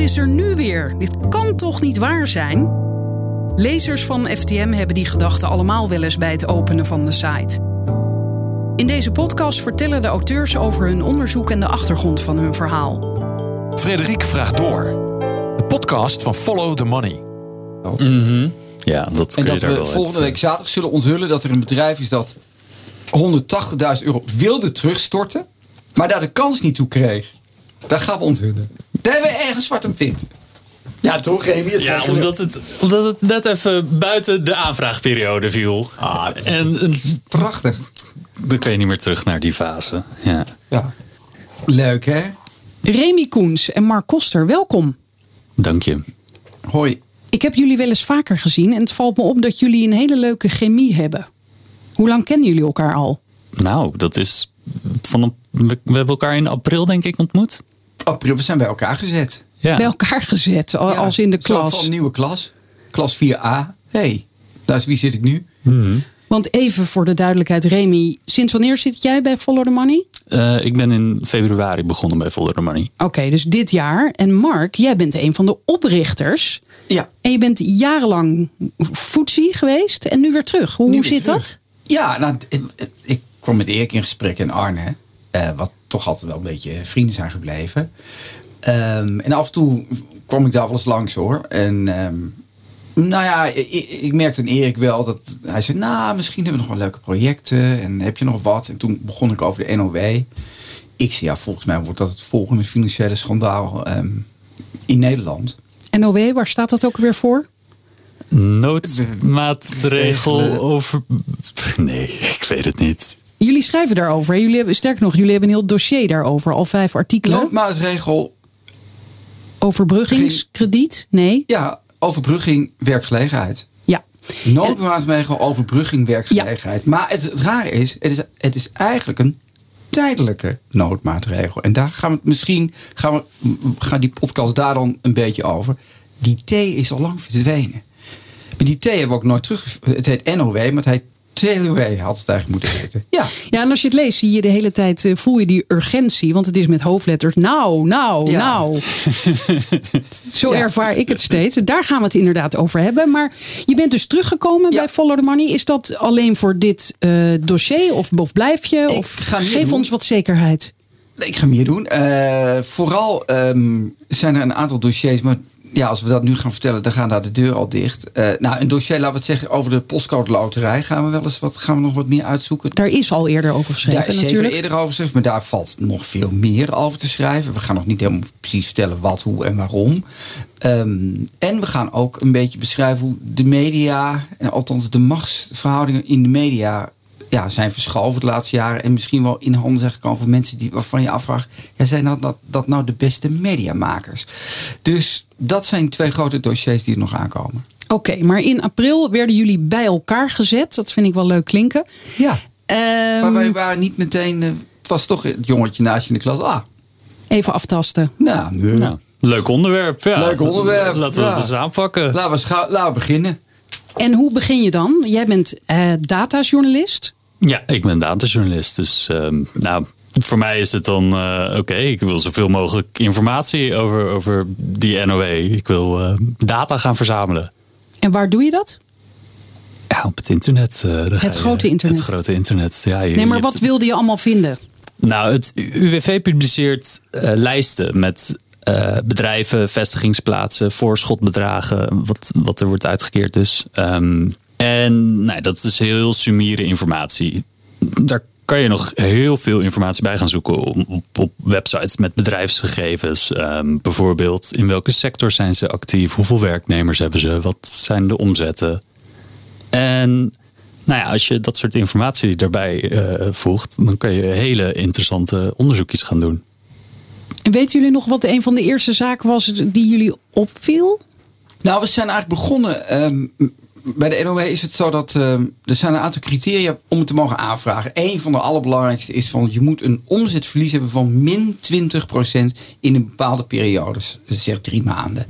is er nu weer? Dit kan toch niet waar zijn? Lezers van FTM hebben die gedachten allemaal wel eens bij het openen van de site. In deze podcast vertellen de auteurs over hun onderzoek en de achtergrond van hun verhaal. Frederik vraagt door. De podcast van Follow the Money. Mm-hmm. Ja, dat kun je daar wel. En dat we volgende week zaterdag zullen onthullen dat er een bedrijf is dat €180.000 wilde terugstorten, maar daar de kans niet toe kreeg. Daar gaan we onthullen. Daar hebben we ergens zwart om vindt. Ja, toch? Ja, omdat het net even buiten de aanvraagperiode viel. Ah, en prachtig. Dan kun je niet meer terug naar die fase. Ja. Leuk, hè? Remi Koens en Mark Koster, welkom. Dank je. Hoi. Ik heb jullie wel eens vaker gezien en het valt me op dat jullie een hele leuke chemie hebben. Hoe lang kennen jullie elkaar al? Nou, dat is we hebben elkaar in april, denk ik, ontmoet. April, we zijn bij elkaar gezet. Ja. Bij elkaar gezet, als in de klas. Van een nieuwe klas. Klas 4a. Hey, daar is wie zit ik nu? Mm-hmm. Want even voor de duidelijkheid, Remi, sinds wanneer zit jij bij Follow the Money? Ik ben in februari begonnen bij Follow the Money. Oké, dus dit jaar. En Mark, jij bent een van de oprichters. Ja. En je bent jarenlang footsie geweest en nu weer terug. Hoe zit dat? Ja, nou, ik kwam met Erik in gesprek en Arne, wat toch altijd wel een beetje vrienden zijn gebleven. En af en toe kwam ik daar wel eens langs, hoor. En nou ja, ik merkte aan Erik wel dat hij zei, nou, misschien hebben we nog wel leuke projecten. En heb je nog wat? En toen begon ik over de NOW. Ik zei, ja, volgens mij wordt dat het volgende financiële schandaal in Nederland. NOW, waar staat dat ook weer voor? Noodmaatregel over... Nee, ik weet het niet. Jullie schrijven daarover. Jullie hebben een heel dossier daarover. Al 5 artikelen. Noodmaatregel... Overbruggingskrediet? Nee. Ja, overbrugging werkgelegenheid. Ja. Noodmaatregel overbrugging werkgelegenheid. Ja. Maar het rare is het is eigenlijk een tijdelijke noodmaatregel. En daar gaan we het misschien... Gaan die podcast daar dan een beetje over. Die T is al lang verdwenen. Maar die T hebben we ook nooit terug... Het heet NOW, maar het heet TLW had het eigenlijk moeten heten. Ja, en als je het leest, zie je de hele tijd... voel je die urgentie, want het is met hoofdletters... nou. Zo ervaar ik het steeds. Daar gaan we het inderdaad over hebben. Maar je bent dus teruggekomen bij Follow the Money. Is dat alleen voor dit dossier? Of blijf je? Geef ons wat zekerheid. Ik ga meer doen. Vooral zijn er een aantal dossiers... maar ja, als we dat nu gaan vertellen, dan gaan daar de deur al dicht. Een dossier, laten we het zeggen, over de postcode loterij gaan we nog wat meer uitzoeken. Daar is al eerder over geschreven, natuurlijk. Daar is zeker eerder over geschreven, maar daar valt nog veel meer over te schrijven. We gaan nog niet helemaal precies vertellen wat, hoe en waarom. En we gaan ook een beetje beschrijven hoe de media, en althans de machtsverhoudingen in de media... Ja, zijn verschoven de laatste jaren en misschien wel in handen zijn gekomen van mensen waarvan je afvraagt... Ja, zijn dat nou de beste mediamakers? Dus dat zijn 2 grote dossiers die er nog aankomen. Oké, maar in april werden jullie bij elkaar gezet. Dat vind ik wel leuk klinken. Ja, maar wij waren niet meteen... Het was toch het jongetje naast je in de klas. Even aftasten. Nou. Leuk onderwerp. Ja. Leuk onderwerp. Laten we dat eens aanpakken. Laten we beginnen. En hoe begin je dan? Jij bent datajournalist... Ja, ik ben datajournalist. Dus voor mij is het dan... ik wil zoveel mogelijk informatie over die NOW. Ik wil data gaan verzamelen. En waar doe je dat? Ja, op het internet. Het grote internet. Ja, wat wilde je allemaal vinden? Nou, het UWV publiceert lijsten met... bedrijven, vestigingsplaatsen, voorschotbedragen. Wat er wordt uitgekeerd dus. Dat is heel summiere informatie. Daar kan je nog heel veel informatie bij gaan zoeken op websites met bedrijfsgegevens. Bijvoorbeeld, in welke sector zijn ze actief? Hoeveel werknemers hebben ze? Wat zijn de omzetten? En als je dat soort informatie daarbij voegt... dan kan je hele interessante onderzoekjes gaan doen. En weten jullie nog wat een van de eerste zaken was die jullie opviel? Nou, we zijn eigenlijk begonnen... bij de NOW is het zo dat er zijn een aantal criteria om het te mogen aanvragen. Een van de allerbelangrijkste is van je moet een omzetverlies hebben van min 20% in een bepaalde periode. Zeg 3 maanden.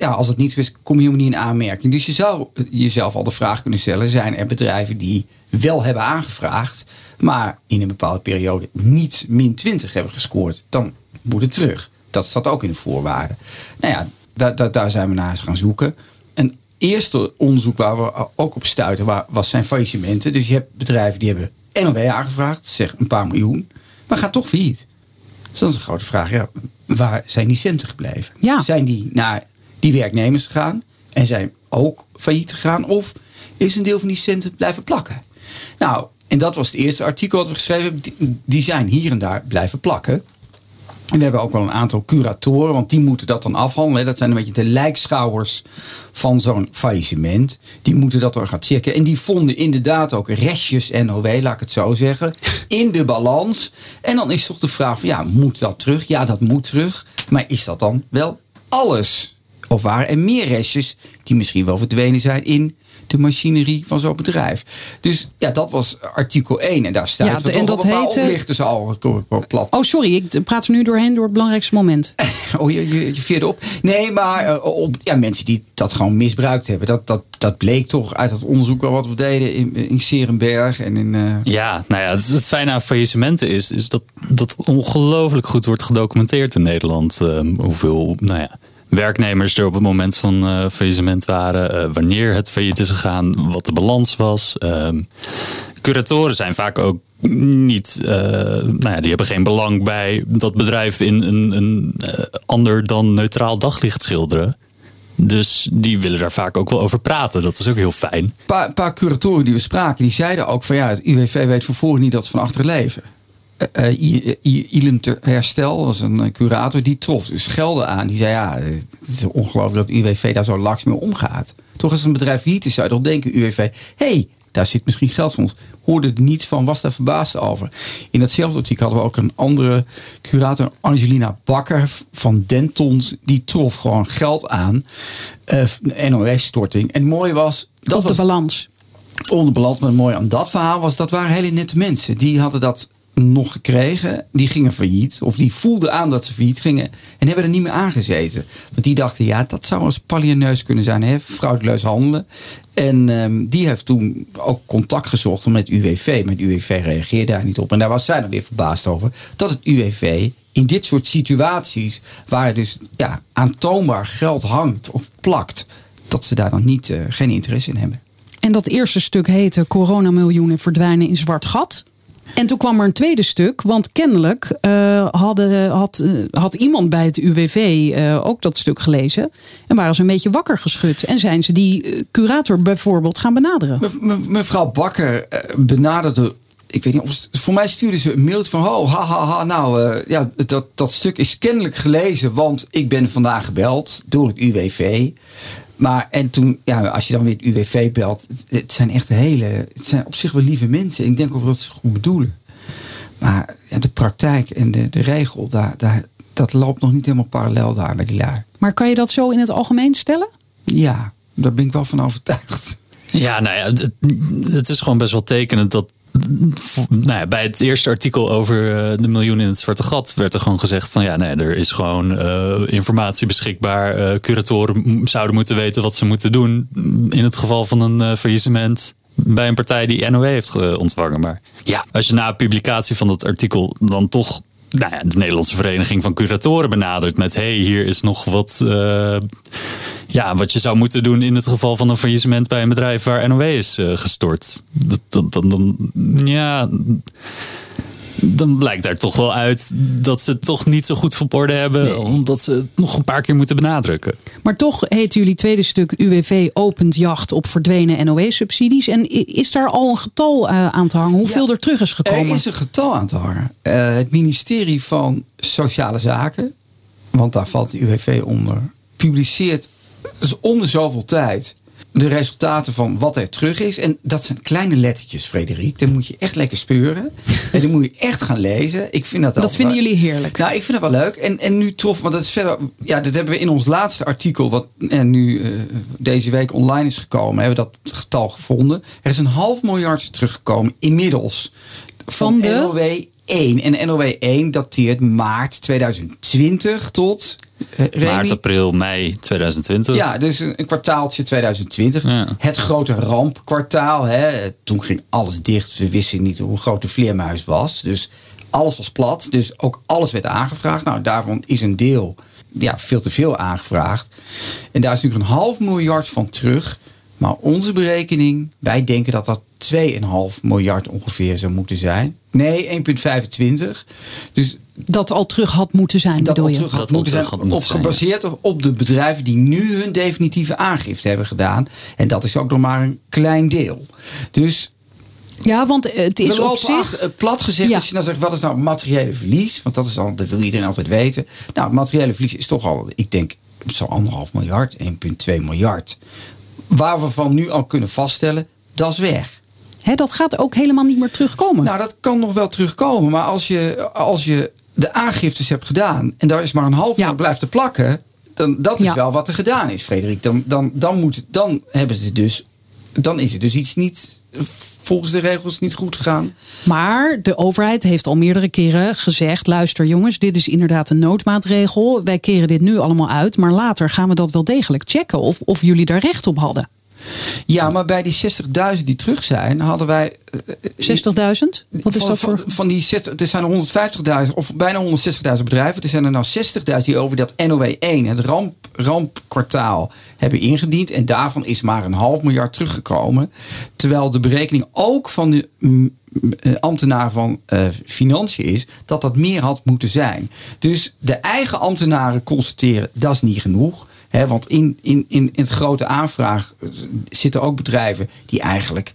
Als het niet zo is, kom je helemaal niet in aanmerking. Dus je zou jezelf al de vraag kunnen stellen. Zijn er bedrijven die wel hebben aangevraagd, maar in een bepaalde periode niet min 20 hebben gescoord? Dan moet het terug. dat zat ook in de voorwaarden. Nou ja, daar zijn we naar eens gaan zoeken. Een eerste onderzoek waar we ook op stuiten was zijn faillissementen. Dus je hebt bedrijven die hebben NOW aangevraagd, zeg een paar miljoen, maar gaan toch failliet. Dus dat is een grote vraag. Ja, waar zijn die centen gebleven? Ja. Zijn die naar die werknemers gegaan en zijn ook failliet gegaan? Of is een deel van die centen blijven plakken? Nou, en dat was het eerste artikel dat we geschreven hebben. Die zijn hier en daar blijven plakken. En we hebben ook wel een aantal curatoren, want die moeten dat dan afhandelen. Dat zijn een beetje de lijkschouwers van zo'n faillissement. Die moeten dat dan gaan checken. En die vonden inderdaad ook restjes NOW, laat ik het zo zeggen, in de balans. En dan is toch de vraag van, ja, moet dat terug? Ja, dat moet terug. Maar is dat dan wel alles? Of waren er meer restjes die misschien wel verdwenen zijn in de machinerie van zo'n bedrijf? Dus ja, dat was artikel 1. En daar staat we toch al een paar oplichters al plat. Oh, sorry. Ik praat er nu doorheen door het belangrijkste moment. Oh, je veerde op. Nee, maar mensen die dat gewoon misbruikt hebben. Dat bleek toch uit het onderzoek wel wat we deden in Serenberg. En in, Ja, nou ja, het fijne aan faillissementen is dat ongelooflijk goed wordt gedocumenteerd in Nederland. Hoeveel, nou ja, werknemers er op het moment van faillissement waren, wanneer het failliet is gegaan, wat de balans was. Curatoren zijn vaak ook niet, die hebben geen belang bij dat bedrijf in een ander dan neutraal daglicht schilderen. Dus die willen daar vaak ook wel over praten. Dat is ook heel fijn. Een paar curatoren die we spraken, die zeiden ook van ja, het UWV weet van voren niet dat ze van achteren leven. Ilem Herstel was een curator, die trof dus Gelder aan. Die zei, ja, het is ongelooflijk dat UWV daar zo laks mee omgaat. Toch, als een bedrijf hier is, zou je toch denken, UWV, hey, daar zit misschien geld van ons. Hoorde er niets van, was daar verbaasd over. In datzelfde artikel hadden we ook een andere curator, Angelina Bakker van Dentons. Die trof gewoon geld aan, NOS-storting. En het mooie was, dat was de balans. Onder balans, maar het mooie aan dat verhaal was, dat waren hele nette mensen. Die hadden dat nog gekregen, die gingen failliet. Of die voelden aan dat ze failliet gingen en hebben er niet meer aangezeten. Want die dachten, ja, dat zou als palieneus kunnen zijn, hè? Fraudeleus handelen. En die heeft toen ook contact gezocht met UWV. Maar het UWV reageerde daar niet op. En daar was zij dan weer verbaasd over. Dat het UWV in dit soort situaties, waar dus ja, aantoonbaar geld hangt of plakt, dat ze daar dan niet, geen interesse in hebben. En dat eerste stuk heette coronamiljoenen verdwijnen in zwart gat. En toen kwam er een tweede stuk, want kennelijk had iemand bij het UWV ook dat stuk gelezen. En waren ze een beetje wakker geschud. En zijn ze die curator bijvoorbeeld gaan benaderen. Mevrouw Bakker benaderde, ik weet niet of, voor mij stuurde ze een mailtje van, oh, hahaha, dat stuk is kennelijk gelezen, want ik ben vandaag gebeld door het UWV. Maar en toen, ja, als je dan weer het UWV belt, het zijn op zich wel lieve mensen. Ik denk ook dat ze het goed bedoelen. Maar ja, de praktijk en de regel, dat loopt nog niet helemaal parallel daar bij die lui. Maar kan je dat zo in het algemeen stellen? Ja, daar ben ik wel van overtuigd. Ja, nou ja, het is gewoon best wel tekenend dat, nou ja, bij het eerste artikel over de miljoen in het zwarte gat werd er gewoon gezegd van ja, nee, er is gewoon informatie beschikbaar. Curatoren zouden moeten weten wat ze moeten doen in het geval van een faillissement bij een partij die NOW heeft ontvangen. Maar ja, als je na publicatie van dat artikel dan toch, nou ja, de Nederlandse Vereniging van Curatoren benadert met hey, hier is nog wat, wat je zou moeten doen in het geval van een faillissement bij een bedrijf waar NOW is gestort. Dan blijkt daar toch wel uit dat ze het toch niet zo goed op orde hebben. Nee. Omdat ze het nog een paar keer moeten benadrukken. Maar toch heet jullie tweede stuk UWV opent jacht op verdwenen NOW-subsidies. En is daar al een getal aan te hangen? Hoeveel er terug is gekomen? Er is een getal aan te hangen. Het ministerie van Sociale Zaken, want daar valt de UWV onder, publiceert dus om de zoveel tijd de resultaten van wat er terug is. En dat zijn kleine lettertjes, Frederik. Dan moet je echt lekker speuren. En dan moet je echt gaan lezen. Ik vind dat vinden jullie heerlijk. Nou, ik vind dat wel leuk. En nu trof, want dat is verder, ja, dat hebben we in ons laatste artikel, wat nu deze week online is gekomen, hebben we dat getal gevonden. Er is 500 miljoen teruggekomen inmiddels. Van de NOW 1. En NOW 1 dateert maart 2020 tot Maart, april, mei 2020. Ja, dus een kwartaaltje 2020. Ja. Het grote rampkwartaal. Hè. Toen ging alles dicht. We wisten niet hoe groot de vleermuis was. Dus alles was plat. Dus ook alles werd aangevraagd. Nou, daarvan is een deel veel te veel aangevraagd. En daar is nu een 500 miljoen van terug. Maar onze berekening, wij denken dat dat 2,5 miljard ongeveer zou moeten zijn. Nee, 1,25. Dus dat al terug had moeten zijn, bedoel je? Dat al terug had moeten zijn. Gebaseerd op de bedrijven die nu hun definitieve aangifte hebben gedaan. En dat is ook nog maar een klein deel. Dus ja, want het is op zich plat gezegd, als je dan zegt, wat is nou materiële verlies? Want dat is dan, dat wil iedereen altijd weten. Nou, materiële verlies is toch al, ik denk, zo'n 1,5 miljard, 1,2 miljard. Waar we van nu al kunnen vaststellen, dat is weg. Hè, dat gaat ook helemaal niet meer terugkomen. Nou, dat kan nog wel terugkomen. Maar als je de aangiftes hebt gedaan en daar is maar een half jaar blijft te plakken, dan dat is wel wat er gedaan is, Frederik. Dan is het dus iets niet volgens de regels niet goed gegaan. Maar de overheid heeft al meerdere keren gezegd, luister jongens, dit is inderdaad een noodmaatregel. Wij keren dit nu allemaal uit, maar later gaan we dat wel degelijk checken of jullie daar recht op hadden. Ja, maar bij die 60.000 die terug zijn, hadden wij 60.000? Wat is dat voor? Van die 60, er zijn 150.000 of bijna 160.000 bedrijven. Er zijn er nou 60.000 die over dat NOW1, het rampkwartaal, hebben ingediend. En daarvan is maar een 500 miljoen teruggekomen. Terwijl de berekening ook van de ambtenaar van Financiën is dat dat meer had moeten zijn. Dus de eigen ambtenaren constateren dat is niet genoeg. He, want in het grote aanvraag zitten ook bedrijven die eigenlijk,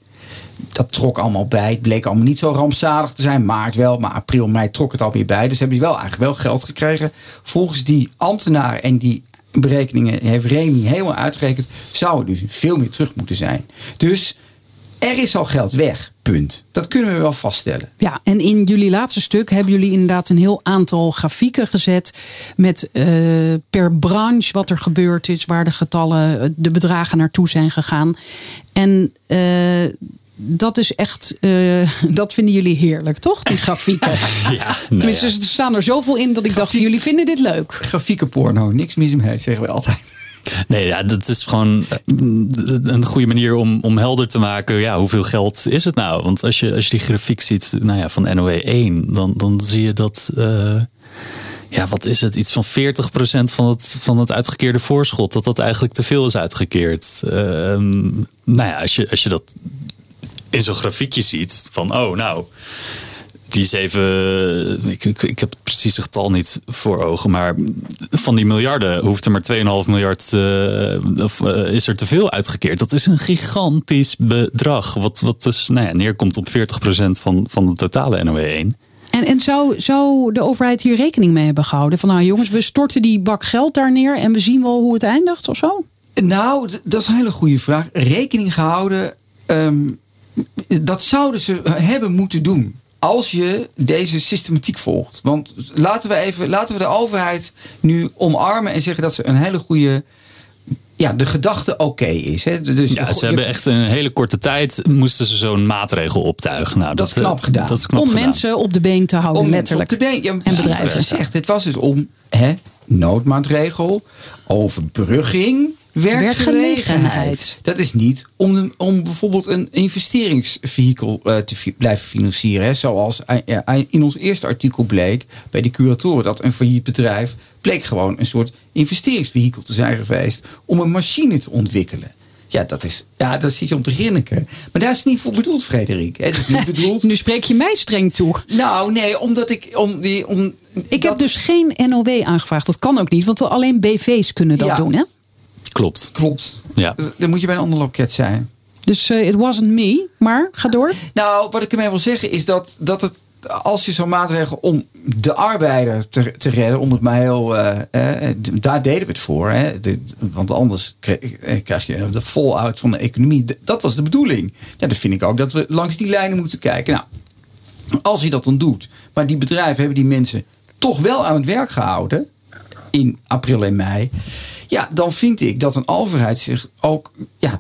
dat trok allemaal bij. Het bleek allemaal niet zo rampzalig te zijn. Maart wel, maar april, mei trok het alweer bij. Dus hebben die wel eigenlijk wel geld gekregen. Volgens die ambtenaren en die berekeningen heeft Remi helemaal uitgerekend, zou het dus veel meer terug moeten zijn. Dus er is al geld weg, punt. Dat kunnen we wel vaststellen. Ja, en in jullie laatste stuk hebben jullie inderdaad een heel aantal grafieken gezet met per branche wat er gebeurd is, waar de getallen, de bedragen naartoe zijn gegaan. En dat is echt, dat vinden jullie heerlijk, toch? Die grafieken. Tenminste, er staan er zoveel in dat ik dacht, jullie vinden dit leuk. Grafieken porno, niks mis mee, zeggen we altijd. Nee, dat is gewoon een goede manier om helder te maken. Ja, hoeveel geld is het nou? Want als je die grafiek ziet van NOW1, dan zie je dat, wat is het? Iets van 40% van het uitgekeerde voorschot. Dat eigenlijk te veel is uitgekeerd. Als je dat in zo'n grafiekje ziet van, die 7, ik heb precies het getal niet voor ogen, maar van die miljarden hoeft er maar 2,5 miljard is er te veel uitgekeerd. Dat is een gigantisch bedrag, wat dus neerkomt op 40% van de totale NOW1. En zou de overheid hier rekening mee hebben gehouden? Van jongens, we storten die bak geld daar neer en we zien wel hoe het eindigt of zo? Nou, dat is een hele goede vraag. Rekening gehouden, dat zouden ze hebben moeten doen. Als je deze systematiek volgt. Want laten we de overheid nu omarmen en zeggen dat ze een hele goede, de gedachte oké is. Hè. Dus ze hebben echt een hele korte tijd, moesten ze zo'n maatregel optuigen. Nou, dat is knap gedaan. Mensen op de been te houden, letterlijk. Op de been, en bedrijven zegt, het was dus om noodmaatregel, overbrugging, werkgelegenheid. Dat is niet om bijvoorbeeld een investeringsvehikel te blijven financieren. Hè. Zoals in ons eerste artikel bleek bij de curatoren dat een failliet bedrijf bleek gewoon een soort investeringsvehikel te zijn geweest om een machine te ontwikkelen. Ja, dat zit je om te grinniken. Maar daar is het niet voor bedoeld, Frederik. Het is niet bedoeld. Nu spreek je mij streng toe. Nou, nee, omdat ik heb dus geen NOW aangevraagd. Dat kan ook niet, want alleen BV's kunnen dat doen, hè? Klopt. Ja. Dan moet je bij een ander loket zijn. Dus it wasn't me, maar ga door. Nou, wat ik ermee wil zeggen is dat het, als je zo'n maatregel om de arbeider te redden, om het maar heel, daar deden we het voor. Hè? Want anders krijg je de fallout van de economie. Dat was de bedoeling. Ja, dat vind ik ook, dat we langs die lijnen moeten kijken. Nou, als je dat dan doet, maar die bedrijven hebben die mensen toch wel aan het werk gehouden in april en mei. Ja, dan vind ik dat een overheid zich ook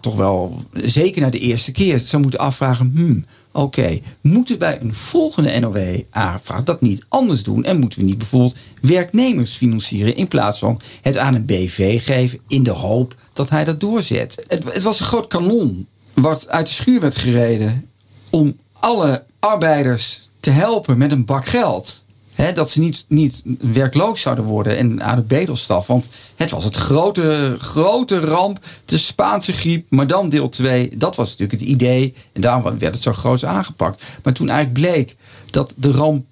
toch wel, zeker na de eerste keer, zou moeten afvragen. Oké, moeten wij een volgende NOW-aanvraag dat niet anders doen? En moeten we niet bijvoorbeeld werknemers financieren in plaats van het aan een BV geven in de hoop dat hij dat doorzet? Het was een groot kanon wat uit de schuur werd gereden om alle arbeiders te helpen met een bak geld. He, dat ze niet werkloos zouden worden en aan de bedelstaf. Want het was het grote ramp, de Spaanse griep, maar dan deel 2. Dat was natuurlijk het idee en daarom werd het zo groots aangepakt. Maar toen eigenlijk bleek dat de ramp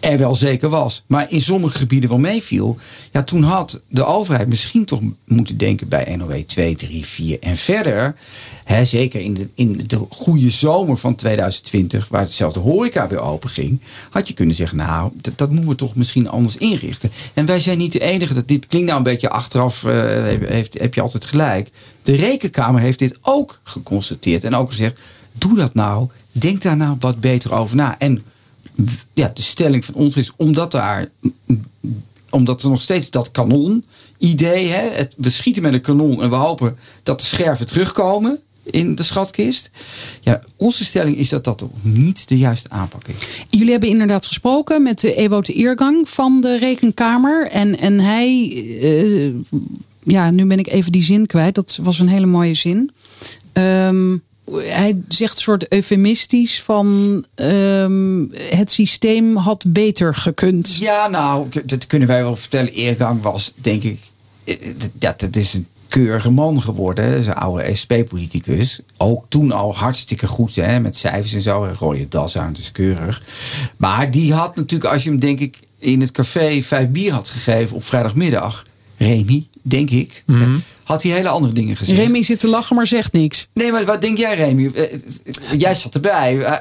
er wel zeker was, maar in sommige gebieden wel meeviel. Ja, toen had de overheid misschien toch moeten denken bij NOW 2, 3, 4 en verder. He, zeker in de goede zomer van 2020, waar hetzelfde horeca weer open ging, had je kunnen zeggen, nou, dat moeten we toch misschien anders inrichten. En wij zijn niet de enige. Dit klinkt nou een beetje achteraf, heb je altijd gelijk. De Rekenkamer heeft dit ook geconstateerd en ook gezegd, doe dat nou, denk daar nou wat beter over na. En ja, de stelling van ons is, omdat er nog steeds dat kanon-idee, we schieten met een kanon en we hopen dat de scherven terugkomen in de schatkist. Ja, onze stelling is dat dat niet de juiste aanpak is. Jullie hebben inderdaad gesproken met de Ewout Irrgang van de Rekenkamer. En hij, nu ben ik even die zin kwijt. Dat was een hele mooie zin. Hij zegt een soort eufemistisch van het systeem had beter gekund. Ja, nou, dat kunnen wij wel vertellen. Irrgang was, denk ik, dat is een keurige man geworden. Zijn oude SP-politicus. Ook toen al hartstikke goed, hè, met cijfers en zo. Rode das aan, dus keurig. Maar die had natuurlijk, als je hem denk ik in het café 5 bier had gegeven op vrijdagmiddag. Remi, denk ik. Mm-hmm. Had hij hele andere dingen gezegd. Remi zit te lachen, maar zegt niks. Nee, maar wat denk jij, Remi? Jij zat erbij.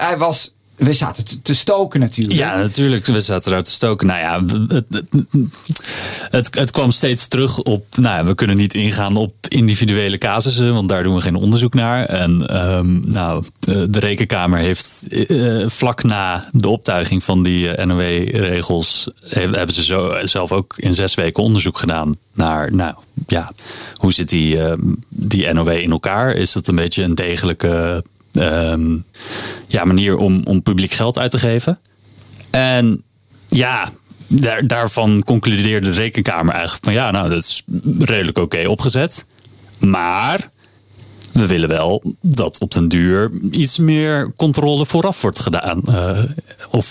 We zaten te stoken natuurlijk. Ja, natuurlijk. We zaten daar te stoken. Nou ja, het kwam steeds terug op. Nou ja, we kunnen niet ingaan op individuele casussen, want daar doen we geen onderzoek naar. En de Rekenkamer heeft vlak na de optuiging van die NOW-regels hebben ze zelf ook in 6 weken onderzoek gedaan naar. Nou, ja, hoe zit die NOW in elkaar? Is dat een beetje een degelijke manier om publiek geld uit te geven? En ja, daarvan concludeerde de Rekenkamer eigenlijk van ja, nou, dat is redelijk oké opgezet. Maar we willen wel dat op den duur iets meer controle vooraf wordt gedaan.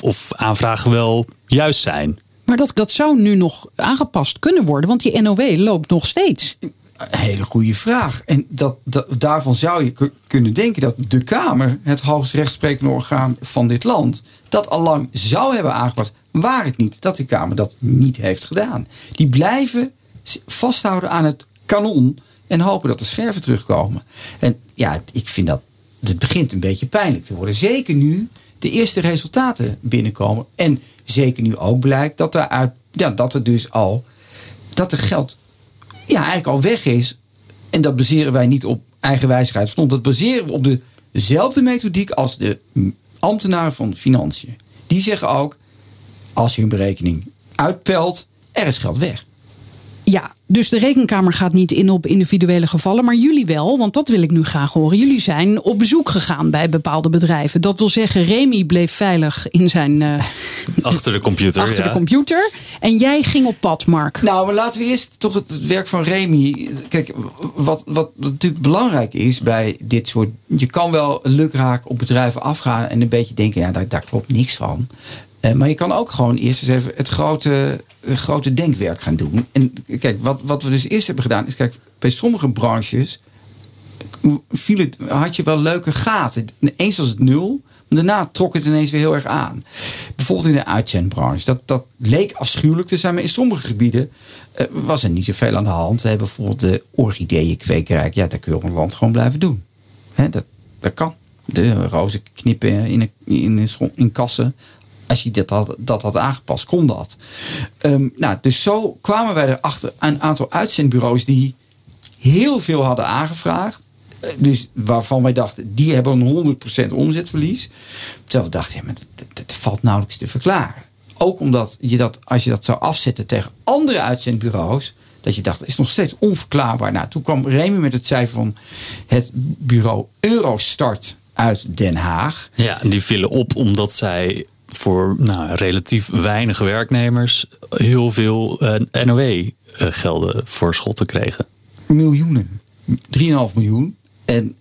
Of aanvragen wel juist zijn. Maar dat zou nu nog aangepast kunnen worden, want die NOW loopt nog steeds. Een hele goede vraag. En daarvan zou je kunnen denken dat de Kamer, het hoogst rechtsprekende orgaan van dit land, dat allang zou hebben aangepast, waar het niet dat de Kamer dat niet heeft gedaan. Die blijven vasthouden aan het kanon en hopen dat de scherven terugkomen. En ja, ik vind dat het begint een beetje pijnlijk te worden. Zeker nu de eerste resultaten binnenkomen. En zeker nu ook blijkt dat daaruit, dat er geld eigenlijk al weg is. En dat baseren wij niet op eigen wijsheid. Dat baseren we op dezelfde methodiek als de ambtenaren van Financiën. Die zeggen ook, als je een berekening uitpelt, er is geld weg. Ja, dus de Rekenkamer gaat niet in op individuele gevallen, maar jullie wel, want dat wil ik nu graag horen. Jullie zijn op bezoek gegaan bij bepaalde bedrijven. Dat wil zeggen, Remi bleef veilig in zijn achter de computer. En jij ging op pad, Mark. Nou, maar laten we eerst toch het werk van Remi. Kijk, wat natuurlijk belangrijk is bij dit soort, je kan wel lukraak op bedrijven afgaan en een beetje denken, ja, daar klopt niks van. Maar je kan ook gewoon eerst eens even het grote denkwerk gaan doen. En kijk, wat we dus eerst hebben gedaan is, kijk, bij sommige branches had je wel leuke gaten. Eens was het 0, maar daarna trok het ineens weer heel erg aan. Bijvoorbeeld in de uitzendbranche. Dat leek afschuwelijk te zijn, maar in sommige gebieden was er niet zoveel aan de hand. Hè. Bijvoorbeeld de orchideeënkwekerij. Ja, daar kun je op een land gewoon blijven doen. Hè, dat kan. De rozen knippen in kassen. Als je dat had aangepast, kon dat. Dus zo kwamen wij erachter een aantal uitzendbureaus die heel veel hadden aangevraagd. Dus waarvan wij dachten, die hebben een 100% omzetverlies. Terwijl we dachten, ja, maar dat valt nauwelijks te verklaren. Ook omdat je dat, als je dat zou afzetten tegen andere uitzendbureaus, dat je dacht, dat is nog steeds onverklaarbaar. Nou, toen kwam Remi met het cijfer van het bureau Eurostart uit Den Haag. Ja, die vielen op omdat zij voor relatief weinig werknemers heel veel NOW-gelden voor schotten kregen. Miljoenen. 3,5 miljoen. En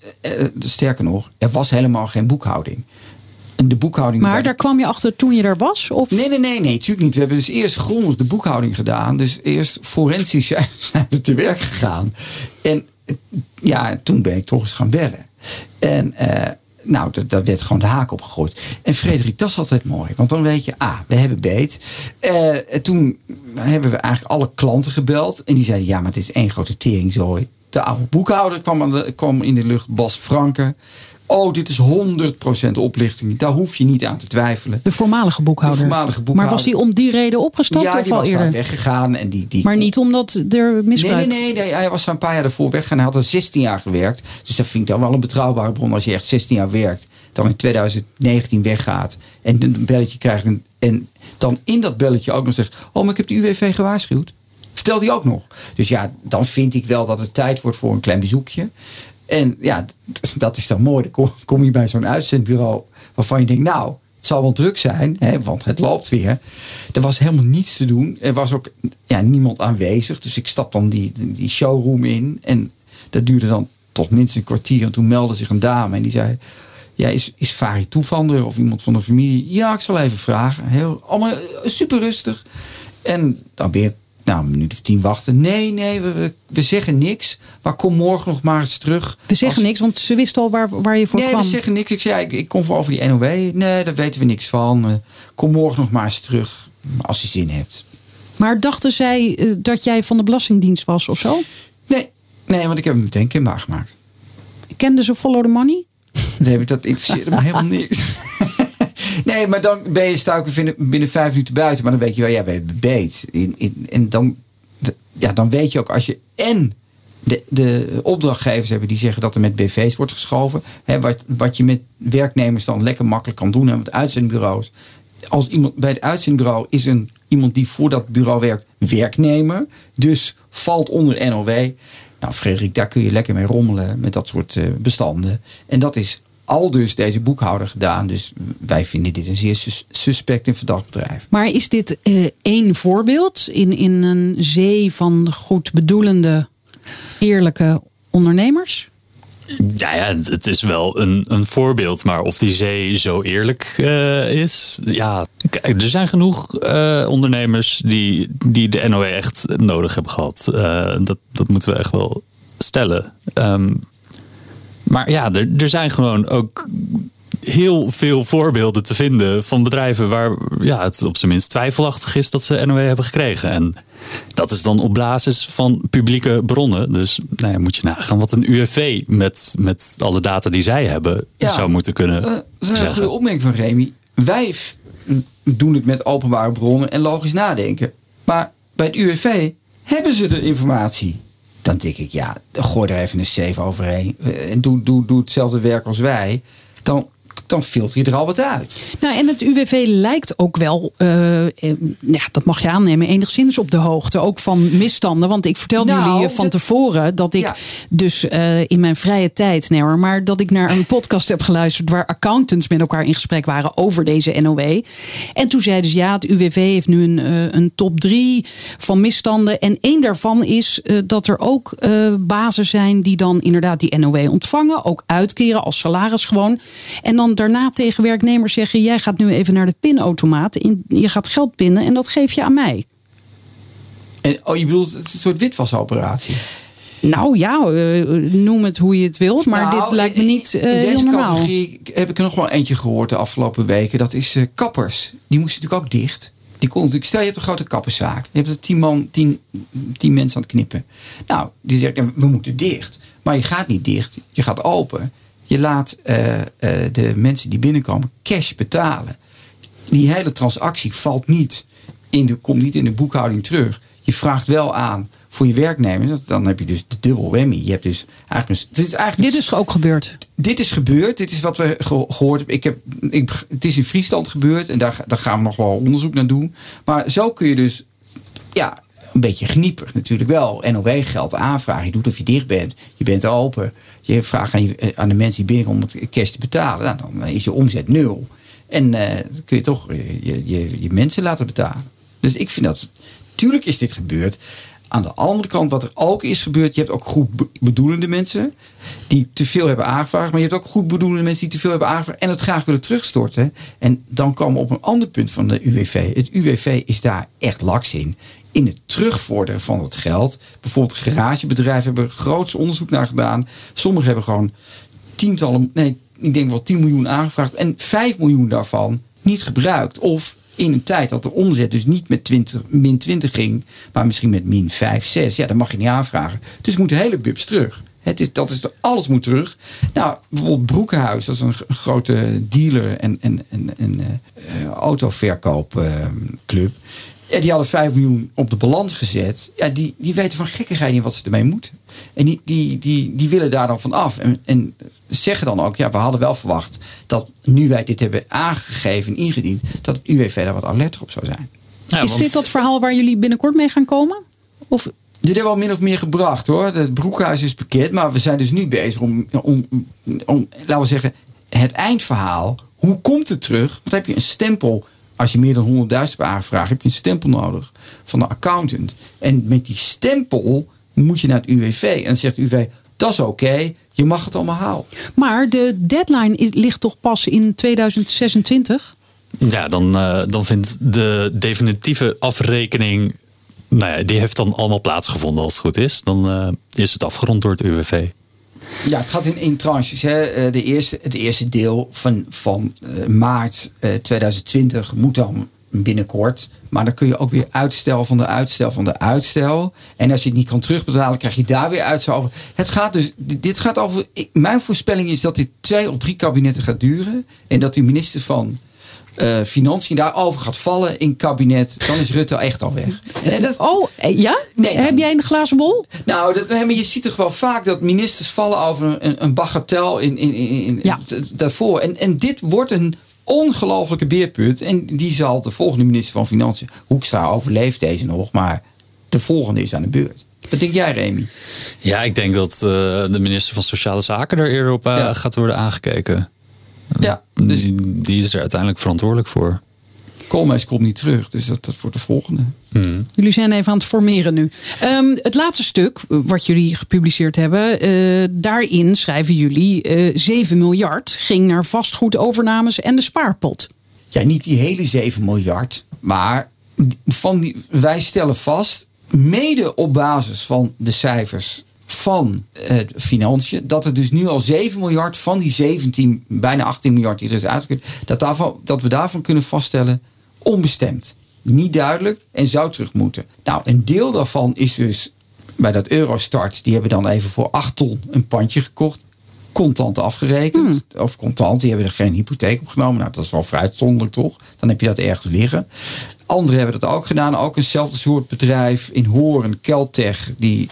sterker nog, er was helemaal geen boekhouding. En de boekhouding. Maar daar kwam je achter toen je er was? Of? Nee, natuurlijk niet. We hebben dus eerst grondig de boekhouding gedaan. Dus eerst forensisch zijn we te werk gegaan. En ja, toen ben ik toch eens gaan bellen. En dat werd gewoon de haak opgegooid. En Frederik, dat is altijd mooi. Want dan weet je, we hebben beet. Toen hebben we eigenlijk alle klanten gebeld. En die zeiden, ja, maar het is één grote teringzooi. De oude boekhouder kwam in de lucht, Bas Franken. Oh, dit is 100% oplichting. Daar hoef je niet aan te twijfelen. De voormalige boekhouder. Maar was die om die reden opgestapt of al eerder? Ja, die was daar weggegaan. En die maar niet omdat er misbruik... Nee, hij was daar een paar jaar daarvoor weggegaan. Hij had al 16 jaar gewerkt. Dus dat vind ik dan wel een betrouwbare bron. Als je echt 16 jaar werkt, dan in 2019 weggaat en een belletje krijgt. En dan in dat belletje ook nog zegt, maar ik heb de UWV gewaarschuwd. Vertelt hij ook nog. Dus ja, dan vind ik wel dat het tijd wordt voor een klein bezoekje. En ja, dat is dan mooi. Dan kom je bij zo'n uitzendbureau waarvan je denkt, het zal wel druk zijn, hè, want het loopt weer. Er was helemaal niets te doen. Er was ook niemand aanwezig. Dus ik stap dan die showroom in. En dat duurde dan toch minstens een kwartier. En toen meldde zich een dame en die zei, ja, is Fari Toevander of iemand van de familie? Ja, ik zal even vragen. Allemaal super rustig. En dan weer een minuut of 10 wachten. Nee, we zeggen niks. Maar kom morgen nog maar eens terug. We zeggen niks, want ze wisten al waar je voor kwam. Nee, we zeggen niks. Ik zei, ik kom voor over die NOW. Nee, daar weten we niks van. Kom morgen nog maar eens terug, als je zin hebt. Maar dachten zij dat jij van de Belastingdienst was of zo? Nee, want ik heb hem meteen kenbaar gemaakt. Kenden ze Follow the Money? Nee, dat interesseerde me helemaal niks. Nee, maar dan ben je binnen 5 minuten buiten. Maar dan weet je wel, we hebben beet. En dan weet je ook, als je en de opdrachtgevers hebben die zeggen dat er met BV's wordt geschoven. Wat je met werknemers dan lekker makkelijk kan doen. Met uitzendbureaus. Als iemand bij het uitzendbureau is iemand die voor dat bureau werkt, werknemer. Dus valt onder NOW. Nou, Frederik, daar kun je lekker mee rommelen met dat soort bestanden. En dat is aldus deze boekhouder gedaan. Dus wij vinden dit een zeer suspect en verdacht bedrijf. Maar is dit één voorbeeld in een zee van goedbedoelende, eerlijke ondernemers? Ja, het is wel een voorbeeld. Maar of die zee zo eerlijk is? Ja, er zijn genoeg ondernemers die de NOW echt nodig hebben gehad. Dat moeten we echt wel stellen. Maar ja, er zijn gewoon ook heel veel voorbeelden te vinden van bedrijven waar het op zijn minst twijfelachtig is dat ze NOW hebben gekregen. En dat is dan op basis van publieke bronnen. Dus moet je nagaan wat een UWV met alle data die zij hebben zou moeten kunnen zeggen. Dat is een opmerking van Remi. Wij doen het met openbare bronnen en logisch nadenken. Maar bij het UWV hebben ze de informatie. Dan denk ik, gooi er even een safe overheen. En doe hetzelfde werk als wij. Dan filter je er al wat uit. Nou, en het UWV lijkt ook wel, dat mag je aannemen, enigszins op de hoogte. Ook van misstanden. Want ik vertelde jullie van tevoren dat ik dus in mijn vrije tijd, maar dat ik naar een podcast heb geluisterd waar accountants met elkaar in gesprek waren over deze NOW. En toen zeiden ze, het UWV heeft nu een top 3 van misstanden. En één daarvan is dat er ook bazen zijn die dan inderdaad die NOW ontvangen. Ook uitkeren als salaris gewoon. En dan daarna tegen werknemers zeggen, jij gaat nu even naar de pinautomaat. Je gaat geld pinnen en dat geef je aan mij. En, je bedoelt een soort witwasoperatie? Nou ja, noem het hoe je het wilt. Maar dit lijkt me niet heel normaal. In deze categorie heb ik er nog wel eentje gehoord de afgelopen weken. Dat is kappers. Die moesten natuurlijk ook dicht. Die kon natuurlijk, stel je hebt een grote kapperszaak. Je hebt 10 mensen aan het knippen. Nou, die zeggen we moeten dicht. Maar je gaat niet dicht. Je gaat open. Je laat de mensen die binnenkomen cash betalen. Die hele transactie komt niet in de boekhouding terug. je vraagt wel aan voor je werknemers. Dan heb je dus de dubbel whammy. Je hebt dus eigenlijk dit is ook gebeurd. Dit is gebeurd. Dit is wat we gehoord hebben. Het is in Friesland gebeurd. En daar gaan we nog wel onderzoek naar doen. Maar zo kun je dus... ja, een beetje geniepig natuurlijk wel. NOW-geld aanvragen. Je doet of je dicht bent. Je bent open. Je vraagt aan de mensen die binnenkomen om het cash te betalen. Nou, dan is je omzet nul. En dan kun je toch je mensen laten betalen. Dus ik vind dat... Tuurlijk is dit gebeurd. Aan de andere kant, wat er ook is gebeurd... je hebt ook goedbedoelende mensen... die te veel hebben aangevraagd... maar je hebt ook goedbedoelende mensen die te veel hebben aangevraagd... en het graag willen terugstorten. En dan komen we op een ander punt van de UWV. Het UWV is daar echt laks in. In het terugvorderen van het geld. Bijvoorbeeld garagebedrijven hebben groots onderzoek naar gedaan. Sommigen hebben gewoon ik denk wel 10 miljoen aangevraagd... en 5 miljoen daarvan niet gebruikt. Of... in een tijd dat de omzet dus niet met min 20 ging... maar misschien met min 5, 6. Ja, dat mag je niet aanvragen. Dus moet de hele bubs terug. Alles moet terug. Nou, bijvoorbeeld Broekhuis, dat is een grote dealer... en autoverkoopclub. Ja, die hadden 5 miljoen op de balans gezet. Ja, die weten van gekkigheid niet wat ze ermee moeten. En die willen daar dan van af. En zeggen dan ook, ja, we hadden wel verwacht... dat nu wij dit hebben aangegeven en ingediend... dat het UWV daar wat alerter op zou zijn. Ja, is dit dat verhaal waar jullie binnenkort mee gaan komen? Of... dit hebben we al min of meer gebracht, hoor. Het Broekhuis is bekend, maar we zijn dus nu bezig om laten we zeggen, het eindverhaal. Hoe komt het terug? Want dan heb je een stempel... Als je meer dan 100.000 hebt aangevraagd, heb je een stempel nodig van de accountant. En met die stempel moet je naar het UWV. En dan zegt de UWV, dat is oké, je mag het allemaal halen. Maar de deadline ligt toch pas in 2026? Ja, dan vindt de definitieve afrekening... Nou ja, die heeft dan allemaal plaatsgevonden als het goed is. Dan is het afgerond door het UWV. Ja, het gaat in tranches. Hè. Het eerste deel van maart 2020 moet dan binnenkort. Maar dan kun je ook weer uitstel van de uitstel van de uitstel. En als je het niet kan terugbetalen, krijg je daar weer uitstel over. Dit gaat over. Mijn voorspelling is dat dit 2 of 3 kabinetten gaat duren. En dat de minister van Financiën daarover gaat vallen in kabinet. Dan is Rutte echt al weg. Ja? Nee, heb jij een glazen bol? Nou, je ziet toch wel vaak dat ministers vallen over een bagatel daarvoor. En dit wordt een ongelofelijke beerput. En die zal de volgende minister van Financiën... Hoekstra overleeft deze nog, maar de volgende is aan de beurt. Wat denk jij, Remi? Ja, ik denk dat de minister van Sociale Zaken er eerder op gaat worden aangekeken. Ja, dus die is er uiteindelijk verantwoordelijk voor. Koolmees komt niet terug, dus dat wordt de volgende. Hmm. Jullie zijn even aan het formeren nu. Het laatste stuk wat jullie gepubliceerd hebben... daarin schrijven jullie 7 miljard ging naar vastgoedovernames en de spaarpot. Ja, niet die hele 7 miljard, maar wij stellen vast... mede op basis van de cijfers... van financiën, dat er dus nu al 7 miljard van die 17, bijna 18 miljard die er is uitgekeerd, dat we daarvan kunnen vaststellen onbestemd. Niet duidelijk en zou terug moeten. Nou, een deel daarvan is dus bij dat Eurostart, die hebben dan even voor 8 ton een pandje gekocht, contant afgerekend, of contant, die hebben er geen hypotheek op genomen. Nou, dat is wel vrij uitzonderlijk, toch? Dan heb je dat ergens liggen. Anderen hebben dat ook gedaan. Ook eenzelfde soort bedrijf in Hoorn, Keltech. Die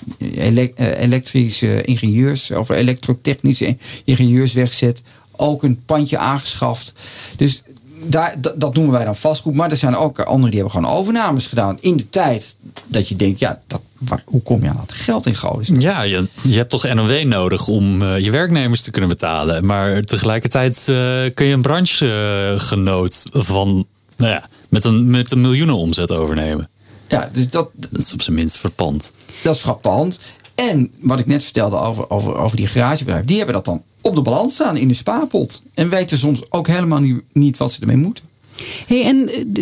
elektrische ingenieurs of elektrotechnische ingenieurs wegzet. Ook een pandje aangeschaft. Dus dat noemen wij dan vastgoed. Maar er zijn ook anderen die hebben gewoon overnames gedaan. In de tijd dat je denkt, hoe kom je aan dat geld in gooien? Ja, je hebt toch NOW nodig om je werknemers te kunnen betalen. Maar tegelijkertijd kun je een branchegenoot van... Nou ja, met een miljoenen omzet overnemen. Ja, dus dat is op zijn minst frappant. Dat is frappant. En wat ik net vertelde over die garagebedrijven... die hebben dat dan op de balans staan in de spaarpot. En weten soms ook helemaal niet wat ze ermee moeten. Het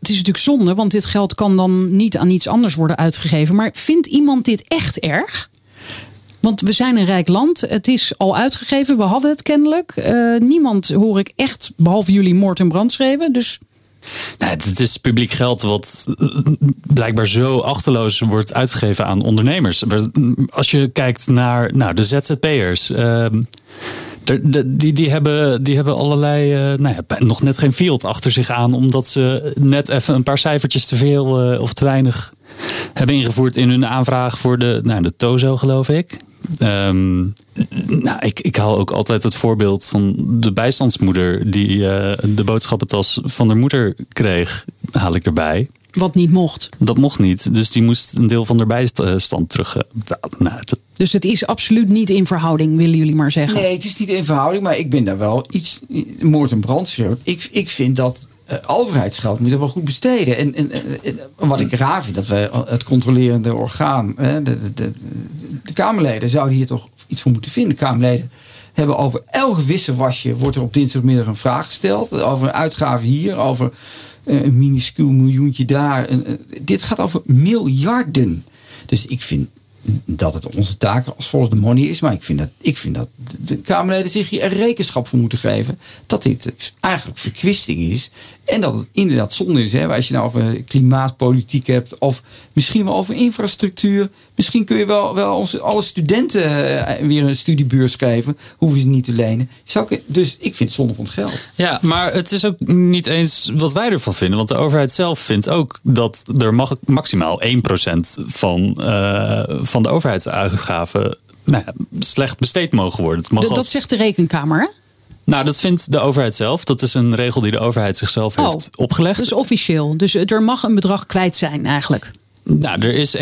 is natuurlijk zonde... want dit geld kan dan niet aan iets anders worden uitgegeven. Maar vindt iemand dit echt erg? Want we zijn een rijk land. Het is al uitgegeven. We hadden het kennelijk. Niemand hoor ik echt, behalve jullie, moord en brand schreven. Dus... Nou, het is publiek geld wat blijkbaar zo achterloos wordt uitgegeven aan ondernemers. Als je kijkt naar de ZZP'ers. Die hebben allerlei... nog net geen field achter zich aan. Omdat ze net even een paar cijfertjes te veel of te weinig hebben ingevoerd in hun aanvraag voor de TOZO, geloof ik. Ik haal ook altijd het voorbeeld van de bijstandsmoeder die de boodschappentas van haar moeder kreeg, haal ik erbij. Wat niet mocht. Dat mocht niet. Dus die moest een deel van de bijstand terugbetalen. Dus het is absoluut niet in verhouding, willen jullie maar zeggen. Nee, het is niet in verhouding, maar ik ben daar wel iets moord en brand schreeuwt. Ik vind dat overheidsgeld moet dat wel goed besteden. En wat ik raar vind, dat we het controlerende orgaan, de Kamerleden, zouden hier toch iets voor moeten vinden. Kamerleden hebben over elk wisselwasje, wordt er op dinsdagmiddag een vraag gesteld. Over een uitgave hier, over een minuscuul miljoentje daar. Dit gaat over miljarden. Dus ik vind dat het onze taak als Follow the Money is. Maar ik vind dat de Kamerleden zich hier rekenschap voor moeten geven. Dat dit eigenlijk verkwisting is. En dat het inderdaad zonde is. Hè? Als je nou over klimaatpolitiek hebt. Of misschien wel over infrastructuur. Misschien kun je wel alle studenten weer een studiebeurs geven. Hoeven ze niet te lenen. Dus ik vind het zonde van het geld. Ja, maar het is ook niet eens wat wij ervan vinden. Want de overheid zelf vindt ook dat er maximaal 1% van de overheidsuitgaven slecht besteed mogen worden. Het mag dat zegt de Rekenkamer, hè? Nou, dat vindt de overheid zelf. Dat is een regel die de overheid zichzelf heeft opgelegd. Dus officieel. Dus er mag een bedrag kwijt zijn eigenlijk. Nou, er is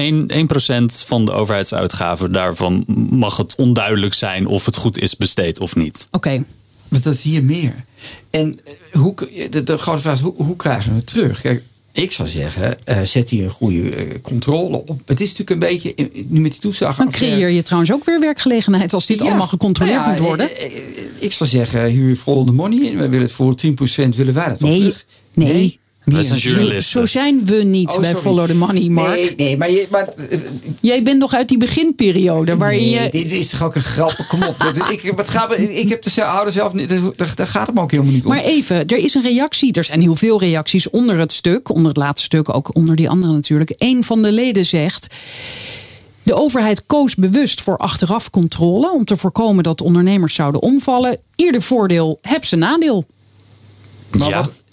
1% van de overheidsuitgaven. Daarvan mag het onduidelijk zijn of het goed is besteed of niet. Oké. Want dat is hier meer. En de grote vraag is, hoe krijgen we het terug? Kijk, ik zou zeggen, zet hier een goede controle op. Het is natuurlijk een beetje, nu met die toeslag. Dan creëer je trouwens ook weer werkgelegenheid als dit allemaal gecontroleerd moet worden. Ik zou zeggen, huur Follow the Money in. We willen het voor 10% willen wij dat wel terug. Nee. We zijn journalisten. Zo zijn we niet bij Follow the Money, Mark. Nee, maar jij bent nog uit die beginperiode. Dit is toch ook een grap? Kom op. Ik heb de ouder zelf niet. Daar gaat het me ook helemaal niet om. Maar even, er is een reactie. Er zijn heel veel reacties onder het stuk. Onder het laatste stuk, ook onder die andere natuurlijk. Een van de leden zegt: de overheid koos bewust voor achteraf controle om te voorkomen dat ondernemers zouden omvallen. Ieder voordeel heb zijn nadeel.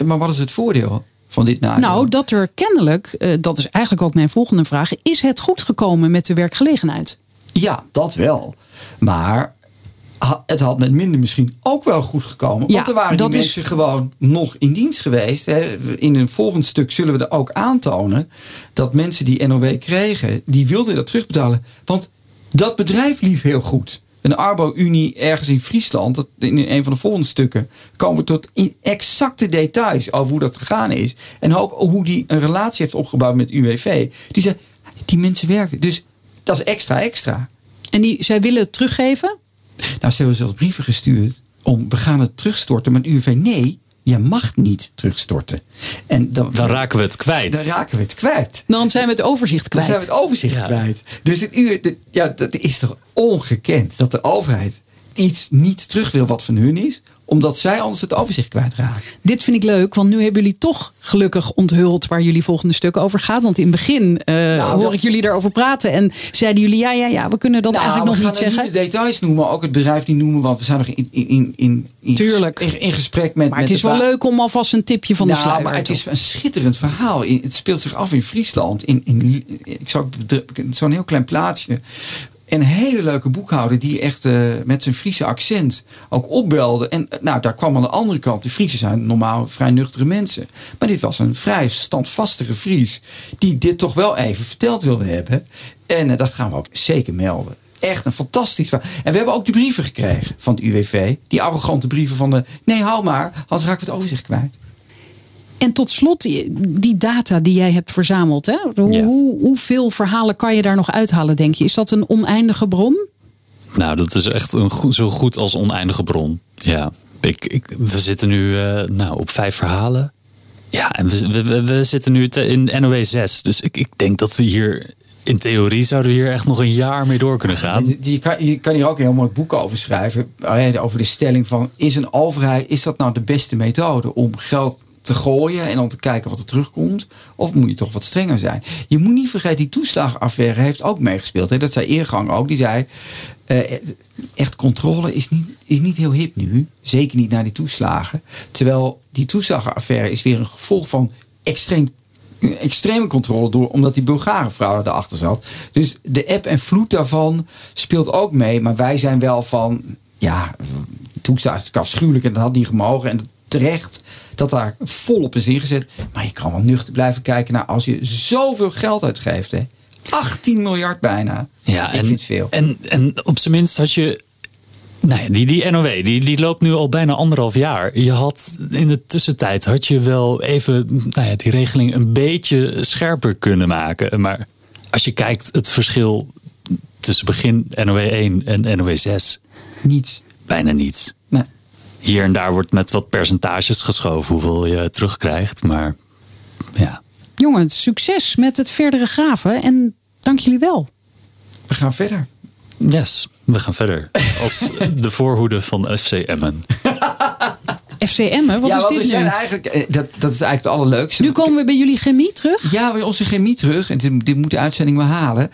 Maar wat is het voordeel van dit nadeel? Nou, dat er kennelijk, dat is eigenlijk ook mijn volgende vraag, is het goed gekomen met de werkgelegenheid? Ja, dat wel. Maar het had met minder misschien ook wel goed gekomen. Want er waren die mensen gewoon nog in dienst geweest. In een volgend stuk zullen we er ook aantonen dat mensen die NOW kregen, die wilden dat terugbetalen. Want dat bedrijf liep heel goed. Een Arbo-Unie ergens in Friesland, in een van de volgende stukken, komen we tot in exacte details over hoe dat gegaan is. En ook hoe die een relatie heeft opgebouwd met UWV. Die zei, die mensen werken. Dus dat is extra. En zij willen het teruggeven? Nou, ze hebben zelfs brieven gestuurd om, we gaan het terugstorten. Maar het UWV, nee, je mag niet terugstorten. En dan raken we het kwijt. Dan zijn we het overzicht kwijt. Dus dat is toch ongekend dat de overheid iets niet terug wil wat van hun is, omdat zij anders het overzicht kwijtraken. Dit vind ik leuk, want nu hebben jullie toch gelukkig onthuld waar jullie volgende stuk over gaat. Want in het begin hoor ik jullie daarover praten en zeiden jullie ja, we kunnen dat eigenlijk nog niet zeggen. We gaan niet de details noemen, ook het bedrijf niet noemen, want we zijn nog in gesprek met. Maar het is wel leuk om alvast een tipje van de sluier. Maar het is een schitterend verhaal. Het speelt zich af in Friesland. Ik zou zo'n heel klein plaatsje. En een hele leuke boekhouder die echt met zijn Friese accent ook opbelde. En daar kwam aan de andere kant. De Friesen zijn normaal vrij nuchtere mensen. Maar dit was een vrij standvastige Fries die dit toch wel even verteld wilde hebben. En dat gaan we ook zeker melden. Echt een fantastisch verhaal. En we hebben ook de brieven gekregen van de UWV. Die arrogante brieven van nee, hou maar, anders raken we het overzicht kwijt. En tot slot, die data die jij hebt verzameld. Hè? Hoeveel verhalen kan je daar nog uithalen, denk je? Is dat een oneindige bron? Nou, dat is echt zo goed als oneindige bron. Ja, we zitten nu op 5 verhalen. Ja, en we zitten nu in NOW 6. Dus ik denk dat we hier, in theorie zouden we hier echt nog een jaar mee door kunnen gaan. Je kan hier ook een heel mooi boek over schrijven. Over de stelling van, is een overheid, is dat nou de beste methode om geld te gooien en dan te kijken wat er terugkomt? Of moet je toch wat strenger zijn? Je moet niet vergeten, die toeslagaffaire heeft ook meegespeeld. Hè? Dat zei Irrgang ook. Die zei, echt controle is niet heel hip nu. Zeker niet naar die toeslagen. Terwijl die toeslagaffaire is weer een gevolg van extreem extreme controle door, omdat die Bulgarenfraude daarachter zat. Dus de eb en vloed daarvan speelt ook mee. Maar wij zijn wel van, ja, toestel is afschuwelijk en dat had niet gemogen. En terecht dat daar volop is ingezet. Maar je kan wel nuchter blijven kijken naar als je zoveel geld uitgeeft. Hè. 18 miljard bijna. Ja, ik vind het veel. En op zijn minst had je... Nou ja, die NOW, die loopt nu al bijna 1,5 jaar. Je had in de tussentijd wel even die regeling een beetje scherper kunnen maken. Maar als je kijkt het verschil tussen begin NOW 1 en NOW 6. Niets. Bijna niets. Nee. Hier en daar wordt met wat percentages geschoven hoeveel je terugkrijgt. Maar ja. Jongen, succes met het verdere graven en dank jullie wel. We gaan verder. Yes, we gaan verder. Als de voorhoede van FC Emmen. FC Emmen? Wat is dit nu? Eigenlijk, dat is eigenlijk het allerleukste. Nu komen we bij jullie chemie terug? Ja, bij onze chemie terug. En dit moet de uitzending maar halen.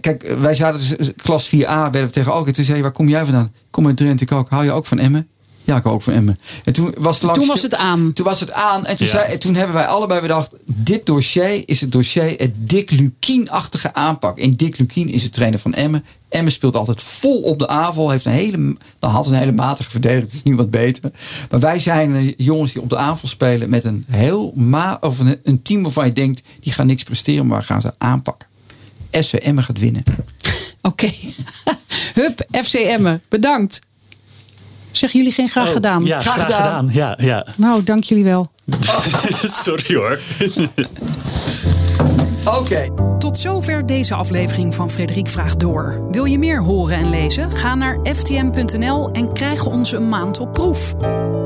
Kijk, wij zaten dus klas 4a, werden we tegen Alken. Toen zei je, waar kom jij vandaan? Kom uit Drenthe, ik ook. Hou je ook van Emmen? Ja, ik hou ook van Emmen. En toen was het aan. En toen hebben wij allebei bedacht... dit dossier is het dossier... het Dick Lukkien-achtige aanpak. En Dick Lukkien is de trainer van Emmen. Emmen speelt altijd vol op de aanval. Had een hele matige verdediging. Het is nu wat beter. Maar wij zijn jongens die op de aanval spelen... met een team waarvan je denkt... die gaan niks presteren, maar gaan ze aanpakken. SV Emmen gaat winnen. Oké. Hup, FC Emmen. Bedankt. Zeggen jullie geen graag gedaan? Ja, graag gedaan. Ja. Nou, dank jullie wel. Sorry hoor. Oké. Tot zover deze aflevering van Frederik Vraagt Door. Wil je meer horen en lezen? Ga naar ftm.nl en krijg ons een maand op proef.